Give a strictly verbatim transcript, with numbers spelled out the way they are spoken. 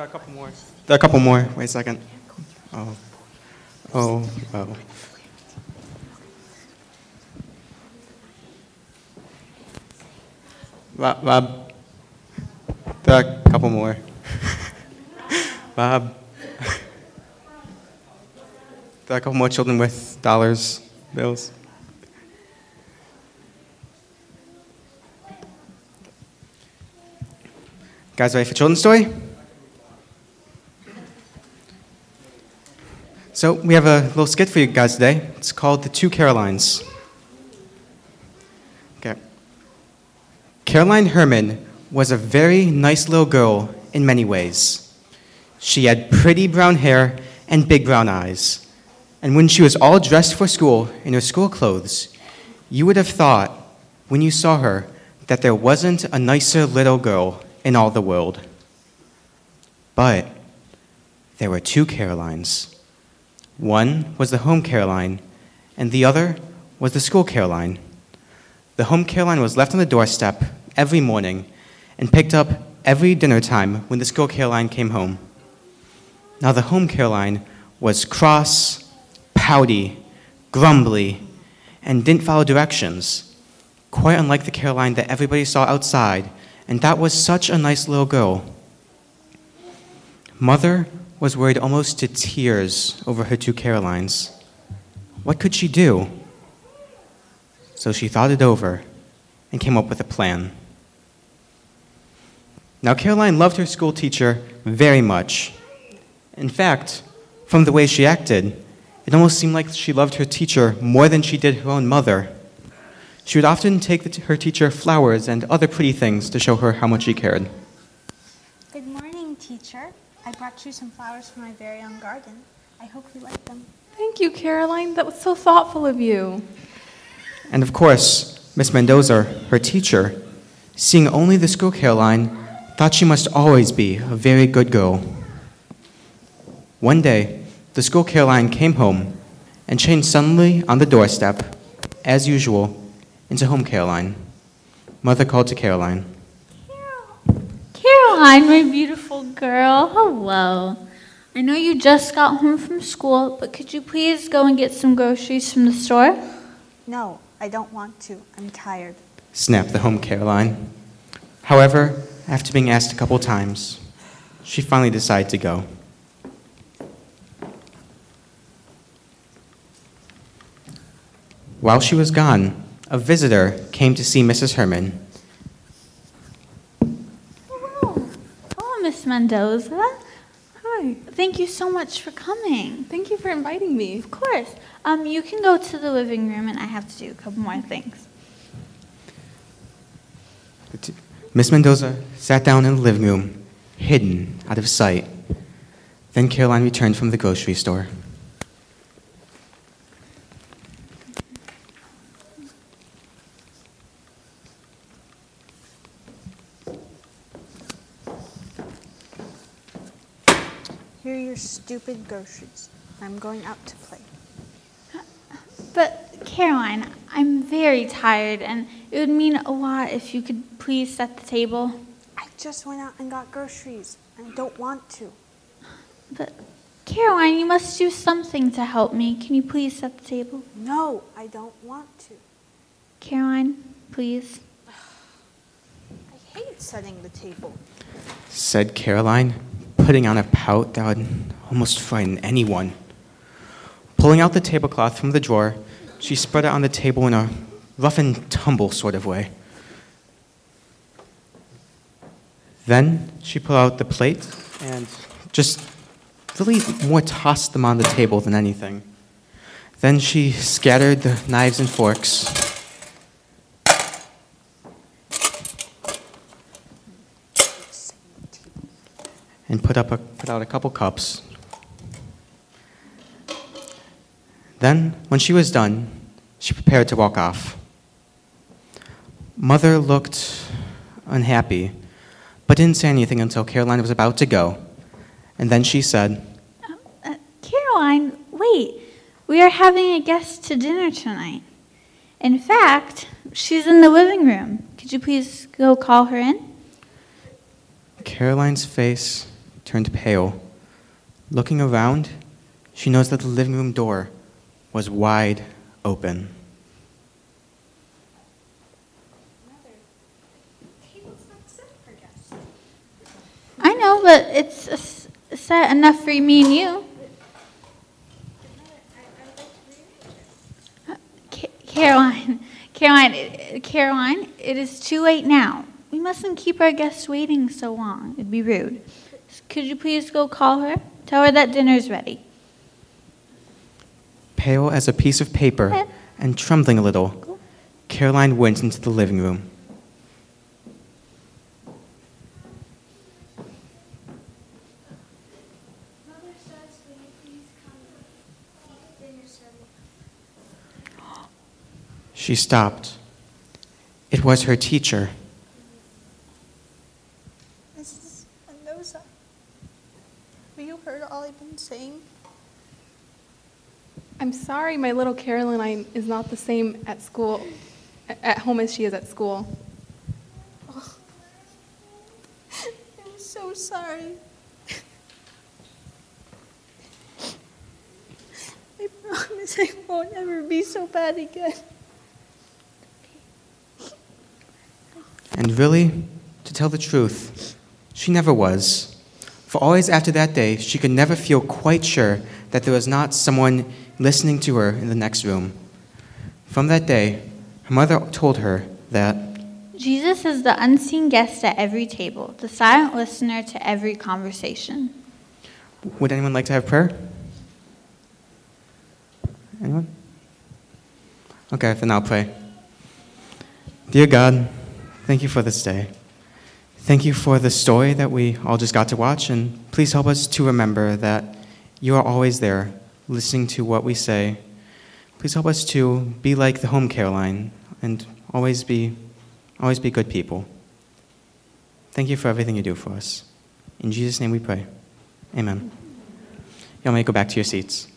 There are a couple more. There are a couple more. Wait a second. Oh. Oh. Oh. Bob. Bob. There are a couple more. Bob. There are a couple more children with dollars, bills. Guys, ready for children's story? So we have a little skit for you guys today. It's called The Two Carolines. Okay. Caroline Herman was a very nice little girl in many ways. She had pretty brown hair and big brown eyes. And when she was all dressed for school in her school clothes, you would have thought, when you saw her, that there wasn't a nicer little girl in all the world. But there were two Carolines. One was the home Caroline, and the other was the school Caroline. The home Caroline was left on the doorstep every morning and picked up every dinner time when the school Caroline came home. Now the home Caroline was cross, pouty, grumbly, and didn't follow directions, quite unlike the Caroline that everybody saw outside. And that was such a nice little girl. Mother was worried almost to tears over her two Carolines. What could she do? So she thought it over and came up with a plan. Now, Caroline loved her school teacher very much. In fact, from the way she acted, it almost seemed like she loved her teacher more than she did her own mother. She would often take the t- her teacher flowers and other pretty things to show her how much she cared. Good morning, teacher. I brought you some flowers from my very own garden. I hope you like them. Thank you, Caroline. That was so thoughtful of you. And of course, Miss Mendoza, her teacher, seeing only the school Caroline, thought she must always be a very good girl. One day, the school Caroline came home and changed suddenly on the doorstep, as usual, into home Caroline. Mother called to Caroline. Carol. Caroline, my beautiful girl, hello. I know you just got home from school, but could you please go and get some groceries from the store? No, I don't want to. I'm tired, snapped the home Caroline. However, after being asked a couple times, she finally decided to go. While she was gone, a visitor came to see Missus Herman. Hello. Hello, Miss Mendoza. Hi. Thank you so much for coming. Thank you for inviting me. Of course. Um, you can go to the living room, and I have to do a couple more things. Miss Mendoza sat down in the living room, hidden, out of sight. Then Caroline returned from the grocery store. Here are your stupid groceries. I'm going out to play. But, Caroline, I'm very tired, and it would mean a lot if you could please set the table. I just went out and got groceries. I don't want to. But, Caroline, you must do something to help me. Can you please set the table? No, I don't want to. Caroline, please. I hate setting the table, said Caroline, putting on a pout that would almost frighten anyone. Pulling out the tablecloth from the drawer, she spread it on the table in a rough-and-tumble sort of way. Then she pulled out the plate and just really more tossed them on the table than anything. Then she scattered the knives and forks. And put up a, put out a couple cups. Then, when she was done, she prepared to walk off. Mother looked unhappy, but didn't say anything until Caroline was about to go. And then she said, uh, uh, Caroline, wait. We are having a guest to dinner tonight. In fact, she's in the living room. Could you please go call her in? Caroline's face turned pale. Looking around, she knows that the living room door was wide open. I know, but it's set enough for me and you. Caroline, Caroline, Caroline, it is too late now. We mustn't keep our guests waiting so long. It'd be rude. Could you please go call her? Tell her that dinner's ready. Pale as a piece of paper and trembling a little, cool. Caroline went into the living room. Mother says, will you please come eat dinner service? She stopped. It was her teacher. Missus Mendoza, have you heard all I've been saying? I'm sorry my little Caroline is not the same at school, at home as she is at school. Oh. I'm so sorry. I promise I won't ever be so bad again. And really, to tell the truth, she never was. For always after that day, she could never feel quite sure that there was not someone listening to her in the next room. From that day, her mother told her that Jesus is the unseen guest at every table, the silent listener to every conversation. Would anyone like to have prayer? Anyone? Okay, then I'll pray. Dear God, thank you for this day. Thank you for the story that we all just got to watch, and please help us to remember that you are always there, listening to what we say. Please help us to be like the home Caroline and always be, always be good people. Thank you for everything you do for us. In Jesus' name we pray. Amen. Y'all may go back to your seats.